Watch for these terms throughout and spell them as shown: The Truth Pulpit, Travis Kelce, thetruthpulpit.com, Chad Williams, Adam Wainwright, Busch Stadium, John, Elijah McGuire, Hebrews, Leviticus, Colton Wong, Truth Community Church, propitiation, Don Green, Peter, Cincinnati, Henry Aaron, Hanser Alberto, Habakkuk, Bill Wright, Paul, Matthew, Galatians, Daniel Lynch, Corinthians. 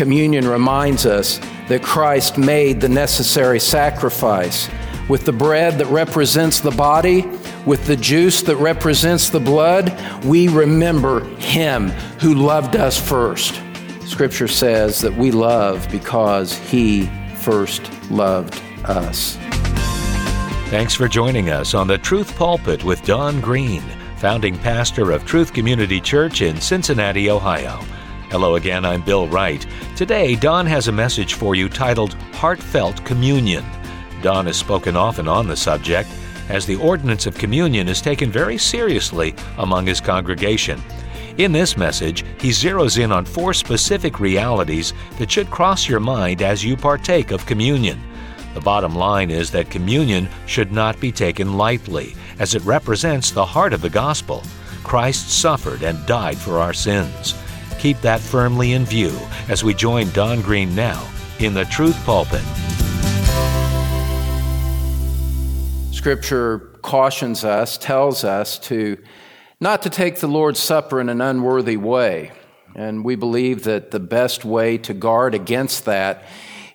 communion reminds us that Christ made the necessary sacrifice, with the bread that represents the body, with the juice that represents the blood. We remember him who loved us first. Scripture says that we love because he first loved us. Thanks for joining us on The Truth Pulpit with Don Green, founding pastor of Truth Community Church in Cincinnati, Ohio. Hello again, I'm Bill Wright. Today, Don has a message for you titled Heartfelt Communion. Don has spoken off and on the subject, as the ordinance of communion is taken very seriously among his congregation. In this message, he zeroes in on four specific realities that should cross your mind as you partake of communion. The bottom line is that communion should not be taken lightly, as it represents the heart of the gospel. Christ suffered and died for our sins. Keep that firmly in view as we join Don Green now in The Truth Pulpit. Scripture cautions us, tells us not to take the Lord's Supper in an unworthy way. And we believe that the best way to guard against that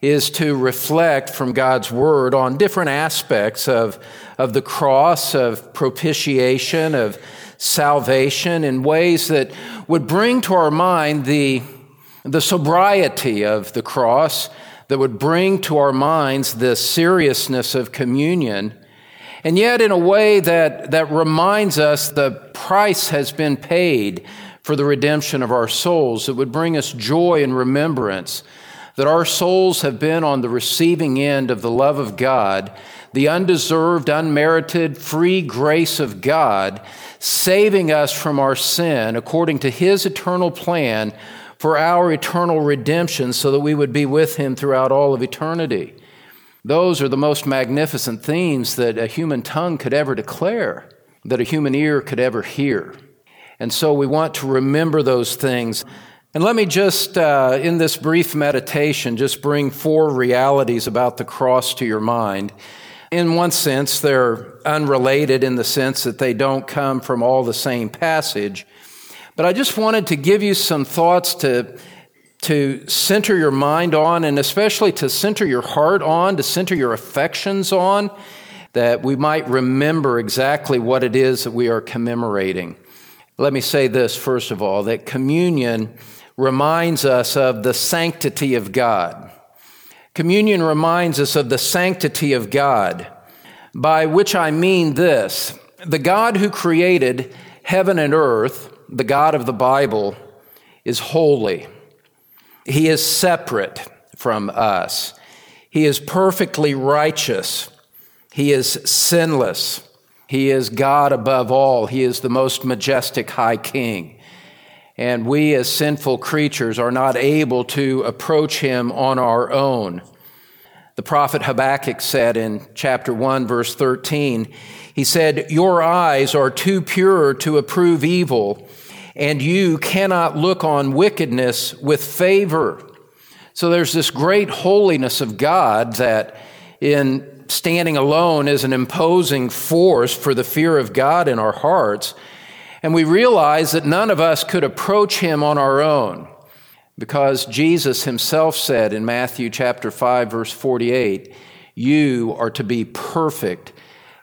is to reflect from God's Word on different aspects of the cross, of propitiation, of salvation, in ways that would bring to our mind the sobriety of the cross, that would bring to our minds the seriousness of communion, and yet in a way that reminds us the price has been paid for the redemption of our souls. It would bring us joy and remembrance that our souls have been on the receiving end of the love of God, the undeserved, unmerited, free grace of God, saving us from our sin according to his eternal plan for our eternal redemption, so that we would be with him throughout all of eternity. Those are the most magnificent themes that a human tongue could ever declare, that a human ear could ever hear. And so we want to remember those things. And let me just, in this brief meditation, just bring four realities about the cross to your mind. In one sense, they're unrelated in the sense that they don't come from all the same passage. But I just wanted to give you some thoughts to center your mind on, and especially to center your heart on, to center your affections on, that we might remember exactly what it is that we are commemorating. Let me say this, first of all, that communion reminds us of the sanctity of God. Communion reminds us of the sanctity of God, by which I mean this: the God who created heaven and earth, the God of the Bible, is holy. He is separate from us. He is perfectly righteous. He is sinless. He is God above all. He is the most majestic high king. And we as sinful creatures are not able to approach him on our own. The prophet Habakkuk said in chapter 1, verse 13, he said, "Your eyes are too pure to approve evil, and you cannot look on wickedness with favor." So there's this great holiness of God that in standing alone is an imposing force for the fear of God in our hearts. And we realize that none of us could approach him on our own, because Jesus himself said in Matthew chapter 5, verse 48, "You are to be perfect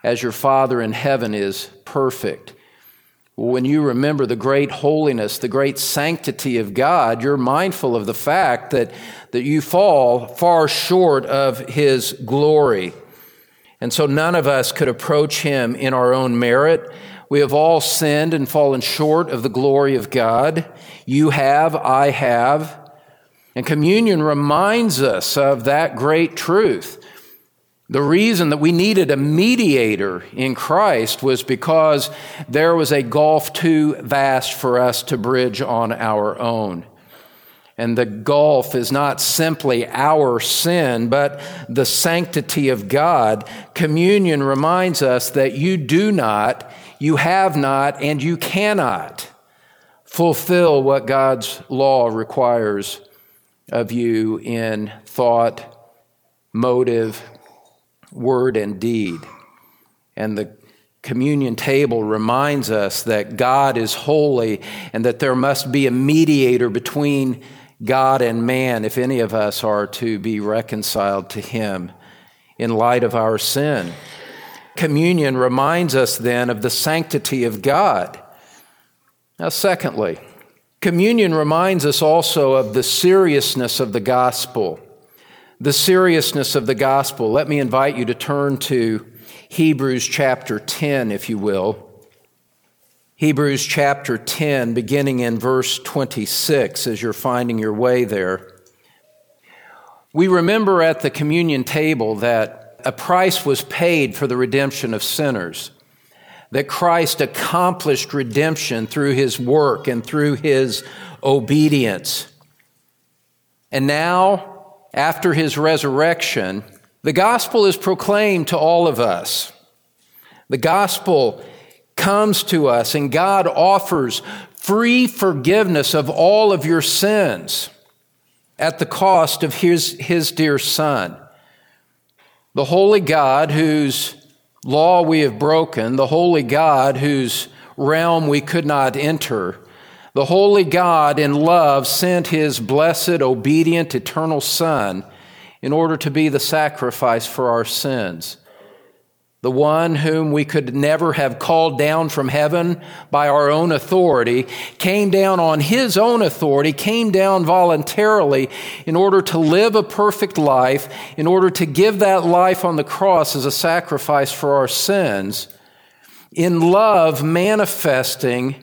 as your Father in heaven is perfect." When you remember the great holiness, the great sanctity of God, you're mindful of the fact that you fall far short of his glory. And so none of us could approach him in our own merit. We have all sinned and fallen short of the glory of God. You have, I have. And communion reminds us of that great truth. The reason that we needed a mediator in Christ was because there was a gulf too vast for us to bridge on our own. And the gulf is not simply our sin, but the sanctity of God. Communion reminds us that you do not, you have not, and you cannot fulfill what God's law requires of you in thought, motive, word, and deed. And the communion table reminds us that God is holy and that there must be a mediator between God and man, if any of us are to be reconciled to him in light of our sin. Communion reminds us then of the sanctity of God. Now, secondly, communion reminds us also of the seriousness of the gospel. The seriousness of the gospel. Let me invite you to turn to Hebrews chapter 10, if you will. Hebrews chapter 10, beginning in verse 26, as you're finding your way there. We remember at the communion table that a price was paid for the redemption of sinners, that Christ accomplished redemption through his work and through his obedience. And now, after his resurrection, the gospel is proclaimed to all of us. The gospel comes to us, and God offers free forgiveness of all of your sins at the cost of his dear Son. The holy God whose law we have broken, the holy God whose realm we could not enter, the holy God in love sent his blessed, obedient, eternal Son in order to be the sacrifice for our sins. The one whom we could never have called down from heaven by our own authority, came down on his own authority, came down voluntarily in order to live a perfect life, in order to give that life on the cross as a sacrifice for our sins, in love manifesting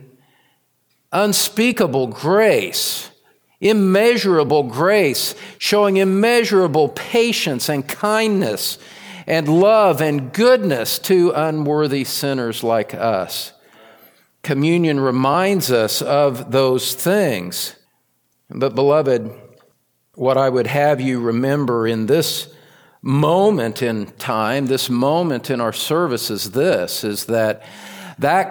unspeakable grace, immeasurable grace, showing immeasurable patience and kindness and love and goodness to unworthy sinners like us. Communion reminds us of those things. But beloved, what I would have you remember in this moment in time, this moment in our service is that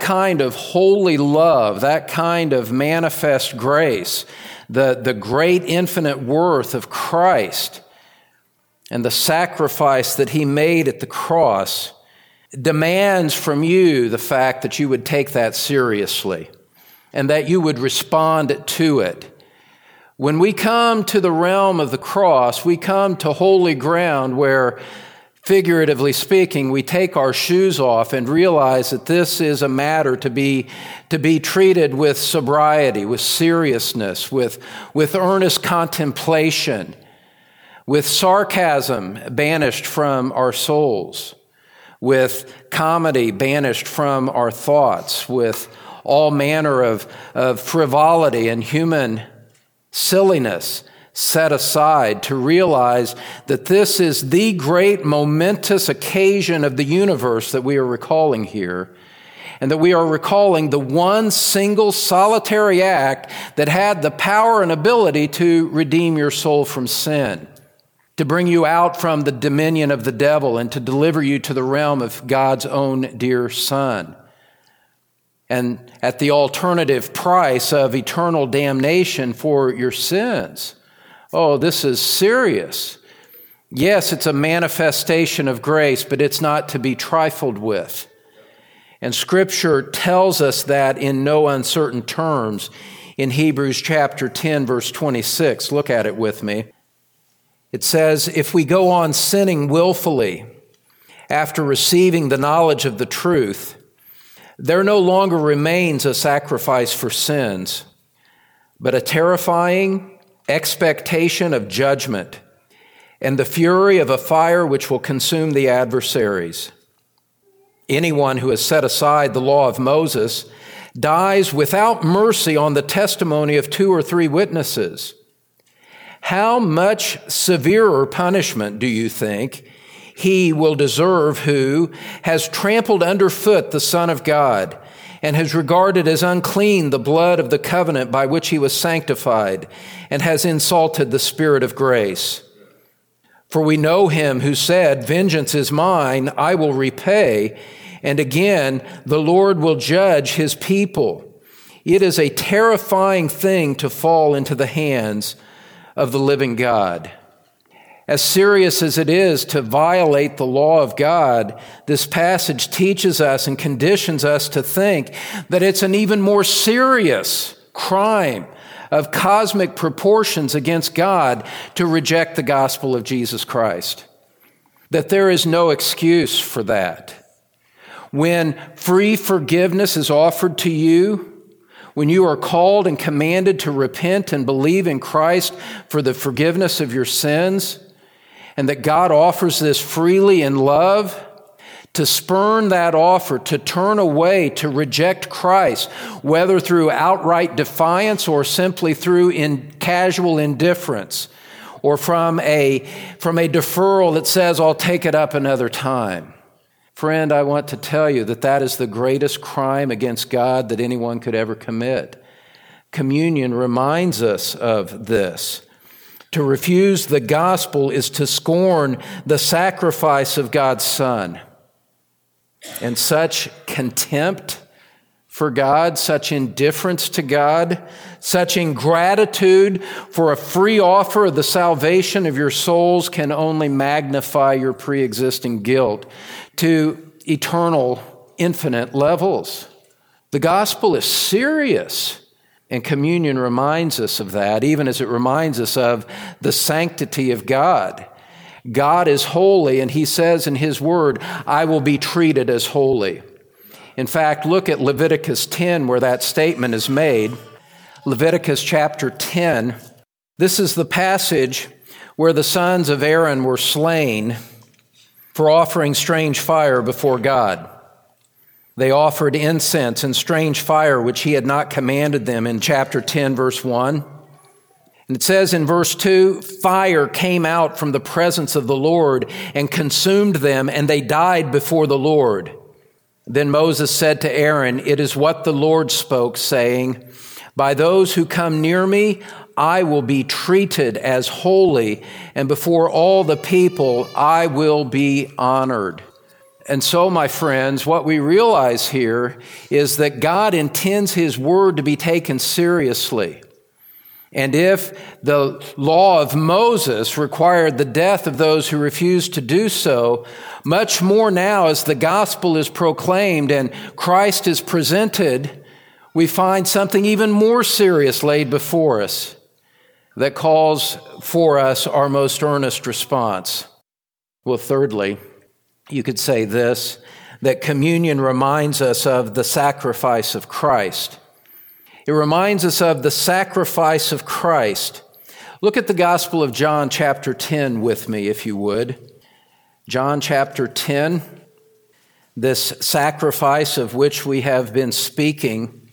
kind of holy love, that kind of manifest grace, the great infinite worth of Christ, and the sacrifice that he made at the cross demands from you the fact that you would take that seriously and that you would respond to it. When we come to the realm of the cross, we come to holy ground where, figuratively speaking, we take our shoes off and realize that this is a matter to be treated with sobriety, with seriousness, with earnest contemplation, with sarcasm banished from our souls, with comedy banished from our thoughts, with all manner of frivolity and human silliness set aside, to realize that this is the great momentous occasion of the universe that we are recalling here, and that we are recalling the one single solitary act that had the power and ability to redeem your soul from sin, to bring you out from the dominion of the devil and to deliver you to the realm of God's own dear Son. And at the alternative price of eternal damnation for your sins. Oh, this is serious. Yes, it's a manifestation of grace, but it's not to be trifled with. And Scripture tells us that in no uncertain terms in Hebrews chapter 10, verse 26. Look at it with me. It says, if we go on sinning willfully after receiving the knowledge of the truth, there no longer remains a sacrifice for sins, but a terrifying expectation of judgment and the fury of a fire which will consume the adversaries. Anyone who has set aside the law of Moses dies without mercy on the testimony of 2 or 3 witnesses. How much severer punishment do you think he will deserve who has trampled underfoot the Son of God and has regarded as unclean the blood of the covenant by which he was sanctified and has insulted the Spirit of grace? For we know him who said, vengeance is mine, I will repay. And again, the Lord will judge his people. It is a terrifying thing to fall into the hands of the living God. As serious as it is to violate the law of God, this passage teaches us and conditions us to think that it's an even more serious crime, of cosmic proportions against God to reject the gospel of Jesus Christ. That there is no excuse for that. When free forgiveness is offered to you, when you are called and commanded to repent and believe in Christ for the forgiveness of your sins, and that God offers this freely in love, to spurn that offer, to turn away, to reject Christ, whether through outright defiance or simply through casual indifference, or from a deferral that says, I'll take it up another time. Friend, I want to tell you that that is the greatest crime against God that anyone could ever commit. Communion reminds us of this. To refuse the gospel is to scorn the sacrifice of God's Son. And such contempt for God, such indifference to God, such ingratitude for a free offer of the salvation of your souls can only magnify your pre-existing guilt to eternal, infinite levels. The gospel is serious, and communion reminds us of that, even as it reminds us of the sanctity of God. God is holy, and he says in his word, I will be treated as holy. In fact, look at Leviticus 10 where that statement is made. Leviticus chapter 10. This is the passage where the sons of Aaron were slain for offering strange fire before God. They offered incense and strange fire which he had not commanded them in chapter 10, verse 1. And it says in verse 2, fire came out from the presence of the Lord and consumed them, and they died before the Lord. Then Moses said to Aaron, it is what the Lord spoke, saying, by those who come near me, I will be treated as holy, and before all the people, I will be honored. And so, my friends, what we realize here is that God intends his word to be taken seriously. And if the law of Moses required the death of those who refused to do so, much more now as the gospel is proclaimed and Christ is presented, we find something even more serious laid before us that calls for us our most earnest response. Well, thirdly, you could say this, that communion reminds us of the sacrifice of Christ. It reminds us of the sacrifice of Christ. Look at the Gospel of John chapter 10 with me, if you would. John chapter 10, this sacrifice of which we have been speaking.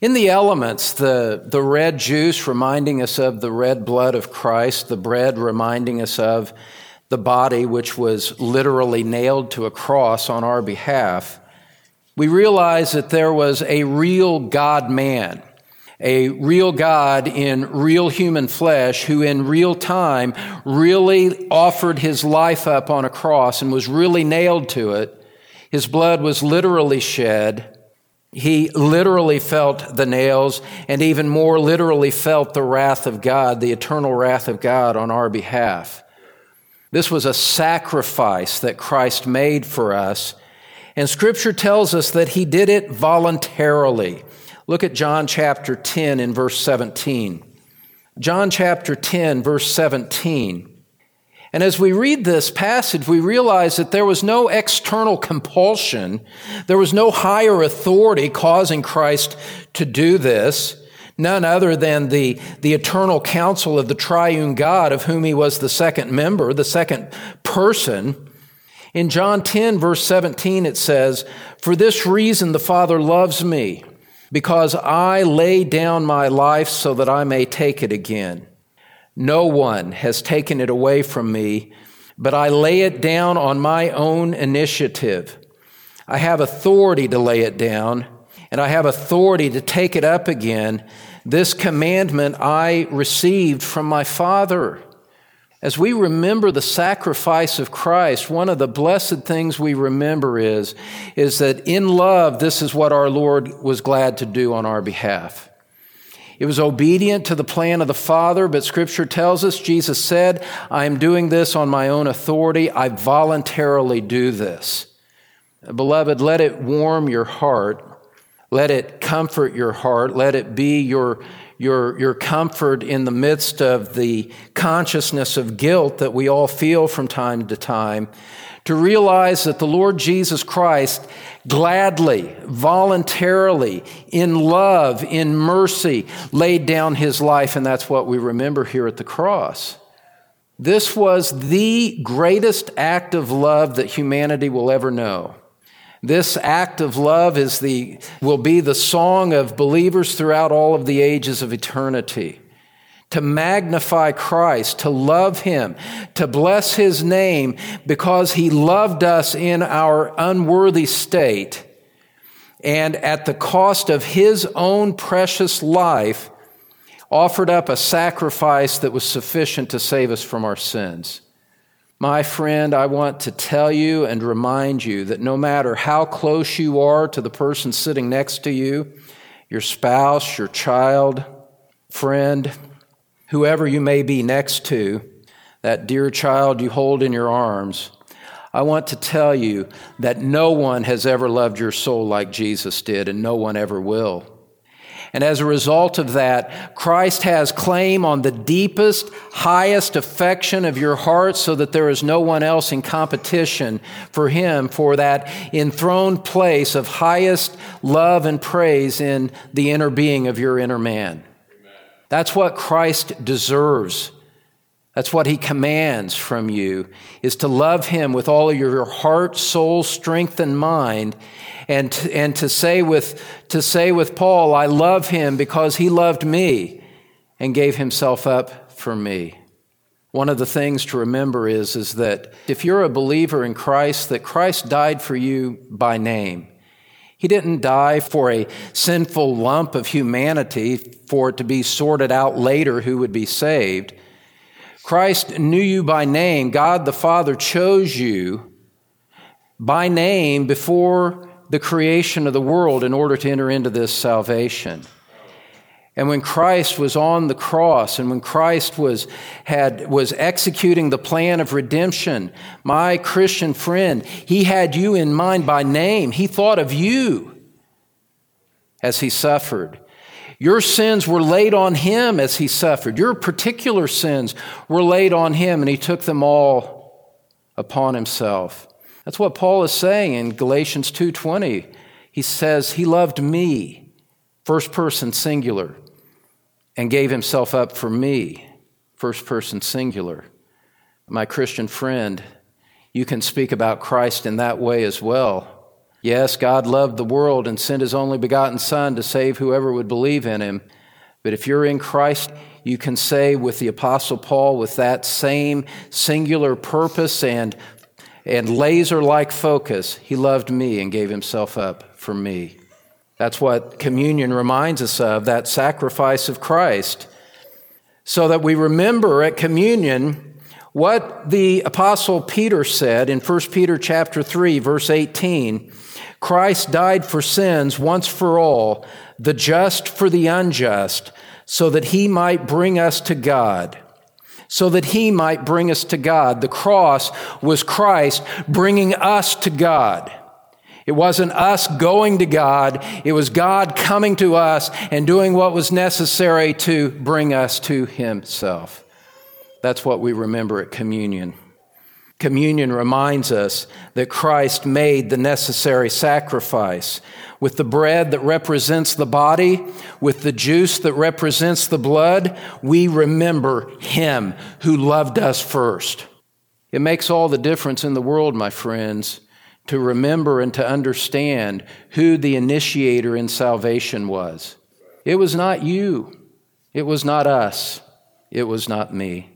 In the elements, the red juice reminding us of the red blood of Christ, the bread reminding us of the body which was literally nailed to a cross on our behalf. We realize that there was a real God-man, a real God in real human flesh who in real time really offered his life up on a cross and was really nailed to it. His blood was literally shed. He literally felt the nails and even more literally felt the wrath of God, the eternal wrath of God on our behalf. This was a sacrifice that Christ made for us. And Scripture tells us that he did it voluntarily. Look at John chapter 10 in verse 17. John chapter 10, verse 17. And as we read this passage, we realize that there was no external compulsion. There was no higher authority causing Christ to do this, none other than the eternal counsel of the triune God, of whom he was the second member, the second person. In John 10, verse 17, it says, for this reason the Father loves me, because I lay down my life so that I may take it again. No one has taken it away from me, but I lay it down on my own initiative. I have authority to lay it down, and I have authority to take it up again. This commandment I received from my Father. As we remember the sacrifice of Christ, one of the blessed things we remember is that in love, this is what our Lord was glad to do on our behalf. It was obedient to the plan of the Father, but Scripture tells us, Jesus said, I am doing this on my own authority. I voluntarily do this. Beloved, let it warm your heart. Let it comfort your heart. Let it be your your comfort in the midst of the consciousness of guilt that we all feel from time to time, to realize that the Lord Jesus Christ gladly, voluntarily, in love, in mercy, laid down his life, and that's what we remember here at the cross. This was the greatest act of love that humanity will ever know. This act of love will be the song of believers throughout all of the ages of eternity. To magnify Christ, to love him, to bless his name because he loved us in our unworthy state. And at the cost of his own precious life, offered up a sacrifice that was sufficient to save us from our sins. My friend, I want to tell you and remind you that no matter how close you are to the person sitting next to you, your spouse, your child, friend, whoever you may be next to, that dear child you hold in your arms, I want to tell you that no one has ever loved your soul like Jesus did, and no one ever will. And as a result of that, Christ has claim on the deepest, highest affection of your heart so that there is no one else in competition for him for that enthroned place of highest love and praise in the inner being of your inner man. Amen. That's what Christ deserves. That's what he commands from you, is to love him with all of your heart, soul, strength, and mind, and to say with Paul, I love him because he loved me and gave himself up for me. One of the things to remember is that if you're a believer in Christ, that Christ died for you by name. He didn't die for a sinful lump of humanity for it to be sorted out later who would be saved. Christ knew you by name. God the Father chose you by name before the creation of the world in order to enter into this salvation. And when Christ was on the cross and when Christ was executing the plan of redemption, my Christian friend, he had you in mind by name. He thought of you as he suffered. Your sins were laid on him as he suffered. Your particular sins were laid on him, and he took them all upon himself. That's what Paul is saying in Galatians 2:20. He says, he loved me, first person singular, and gave himself up for me, first person singular. My Christian friend, you can speak about Christ in that way as well. Yes, God loved the world and sent his only begotten Son to save whoever would believe in him. But if you're in Christ, you can say with the Apostle Paul, with that same singular purpose and laser-like focus, he loved me and gave himself up for me. That's what communion reminds us of, that sacrifice of Christ. So that we remember at communion what the Apostle Peter said in 1 Peter chapter 3, verse 18, Christ died for sins once for all, the just for the unjust, so that he might bring us to God. So that he might bring us to God. The cross was Christ bringing us to God. It wasn't us going to God. It was God coming to us and doing what was necessary to bring us to himself. That's what we remember at communion. Communion reminds us that Christ made the necessary sacrifice. With the bread that represents the body, with the juice that represents the blood, we remember him who loved us first. It makes all the difference in the world, my friends, to remember and to understand who the initiator in salvation was. It was not you. It was not us. It was not me.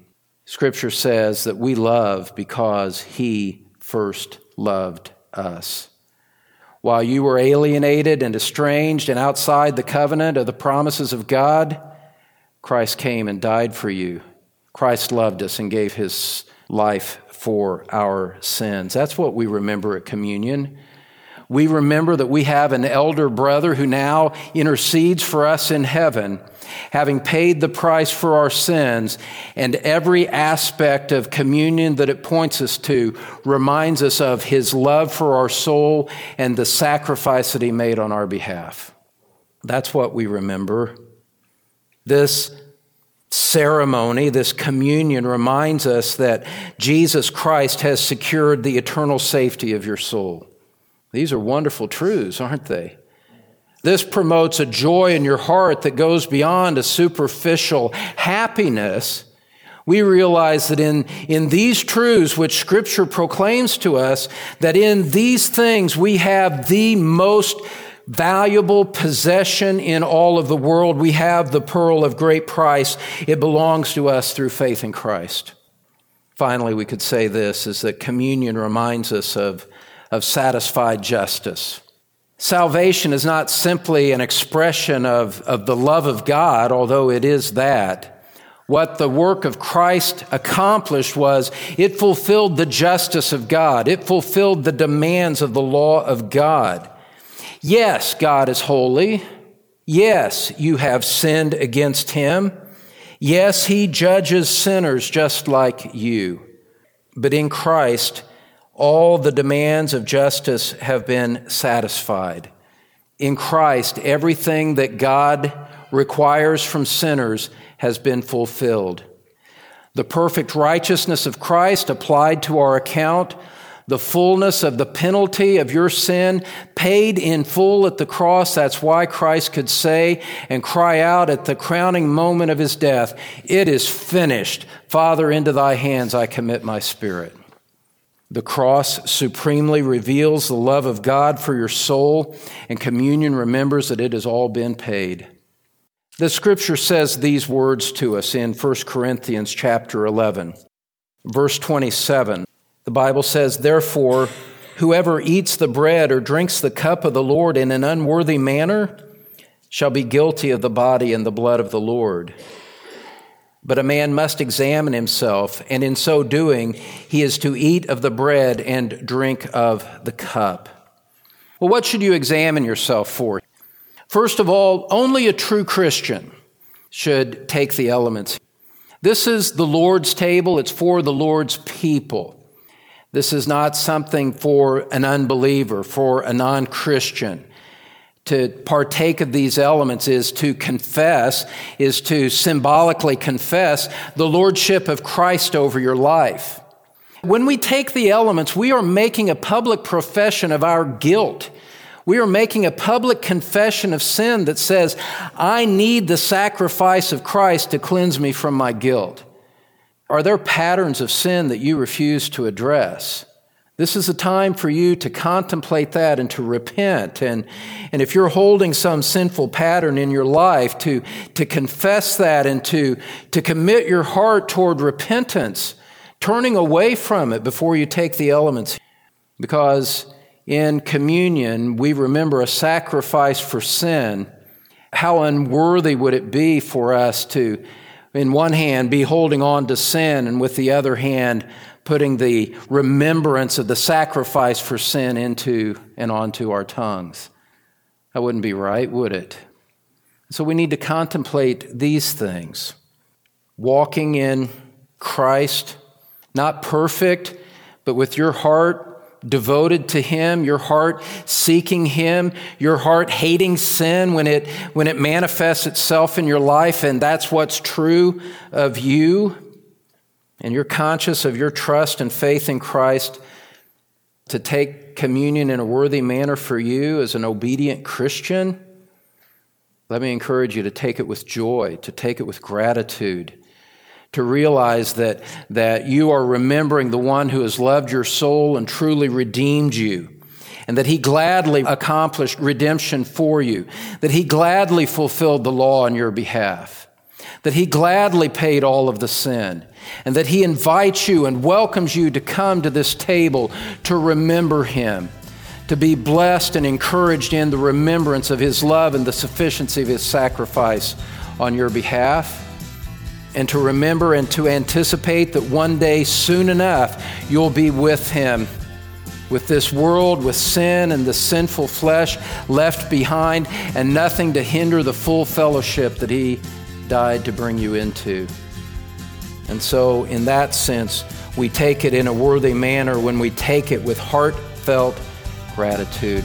Scripture says that we love because he first loved us. While you were alienated and estranged and outside the covenant of the promises of God, Christ came and died for you. Christ loved us and gave his life for our sins. That's what we remember at communion. We remember that we have an elder brother who now intercedes for us in heaven, having paid the price for our sins, and every aspect of communion that it points us to reminds us of his love for our soul and the sacrifice that he made on our behalf. That's what we remember. This ceremony, this communion, reminds us that Jesus Christ has secured the eternal safety of your soul. These are wonderful truths, aren't they? This promotes a joy in your heart that goes beyond a superficial happiness. We realize that in these truths which Scripture proclaims to us, that in these things we have the most valuable possession in all of the world. We have the pearl of great price. It belongs to us through faith in Christ. Finally, we could say this, is that communion reminds us of satisfied justice. Salvation is not simply an expression of the love of God, although it is that. What the work of Christ accomplished was it fulfilled the justice of God. It fulfilled the demands of the law of God. Yes, God is holy. Yes, you have sinned against him. Yes, he judges sinners just like you. But in Christ, all the demands of justice have been satisfied. In Christ, everything that God requires from sinners has been fulfilled. The perfect righteousness of Christ applied to our account, the fullness of the penalty of your sin paid in full at the cross. That's why Christ could say and cry out at the crowning moment of his death, "It is finished. Father, into thy hands I commit my spirit." The cross supremely reveals the love of God for your soul, and communion remembers that it has all been paid. The Scripture says these words to us in 1 Corinthians chapter 11, verse 27. The Bible says, "Therefore, whoever eats the bread or drinks the cup of the Lord in an unworthy manner shall be guilty of the body and the blood of the Lord. But a man must examine himself, and in so doing, he is to eat of the bread and drink of the cup." Well, what should you examine yourself for? First of all, only a true Christian should take the elements. This is the Lord's table. It's for the Lord's people. This is not something for an unbeliever, for a non-Christian. To partake of these elements is to confess, is to symbolically confess the lordship of Christ over your life. When we take the elements, we are making a public profession of our guilt. We are making a public confession of sin that says, I need the sacrifice of Christ to cleanse me from my guilt. Are there patterns of sin that you refuse to address? This is a time for you to contemplate that and to repent. And if you're holding some sinful pattern in your life, to confess that and to commit your heart toward repentance, turning away from it before you take the elements. Because in communion, we remember a sacrifice for sin. How unworthy would it be for us to, in one hand, be holding on to sin, and with the other hand, putting the remembrance of the sacrifice for sin into and onto our tongues. That wouldn't be right, would it? So we need to contemplate these things. Walking in Christ, not perfect, but with your heart devoted to him, your heart seeking him, your heart hating sin when it manifests itself in your life, and that's what's true of you. And you're conscious of your trust and faith in Christ to take communion in a worthy manner for you as an obedient Christian, let me encourage you to take it with joy, to take it with gratitude, to realize that you are remembering the one who has loved your soul and truly redeemed you, and that he gladly accomplished redemption for you, that he gladly fulfilled the law on your behalf, that he gladly paid all of the sin, and that he invites you and welcomes you to come to this table to remember him, to be blessed and encouraged in the remembrance of his love and the sufficiency of his sacrifice on your behalf, and to remember and to anticipate that one day soon enough you'll be with him, with this world, with sin and the sinful flesh left behind, and nothing to hinder the full fellowship that he died to bring you into. And so in that sense, we take it in a worthy manner when we take it with heartfelt gratitude.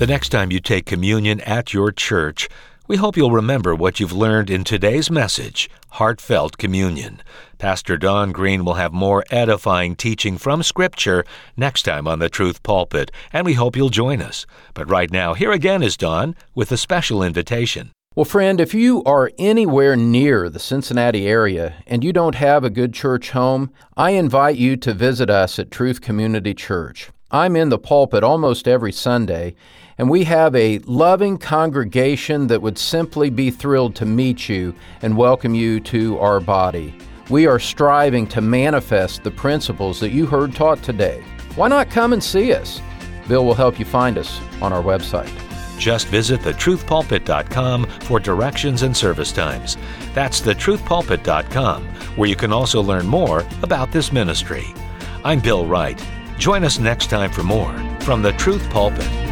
The next time you take communion at your church, we hope you'll remember what you've learned in today's message, Heartfelt Communion. Pastor Don Green will have more edifying teaching from Scripture next time on The Truth Pulpit, and we hope you'll join us. But right now, here again is Don with a special invitation. Well, friend, if you are anywhere near the Cincinnati area and you don't have a good church home, I invite you to visit us at Truth Community Church. I'm in the pulpit almost every Sunday, and we have a loving congregation that would simply be thrilled to meet you and welcome you to our body. We are striving to manifest the principles that you heard taught today. Why not come and see us? Bill will help you find us on our website. Just visit thetruthpulpit.com for directions and service times. That's thetruthpulpit.com, where you can also learn more about this ministry. I'm Bill Wright. Join us next time for more from The Truth Pulpit.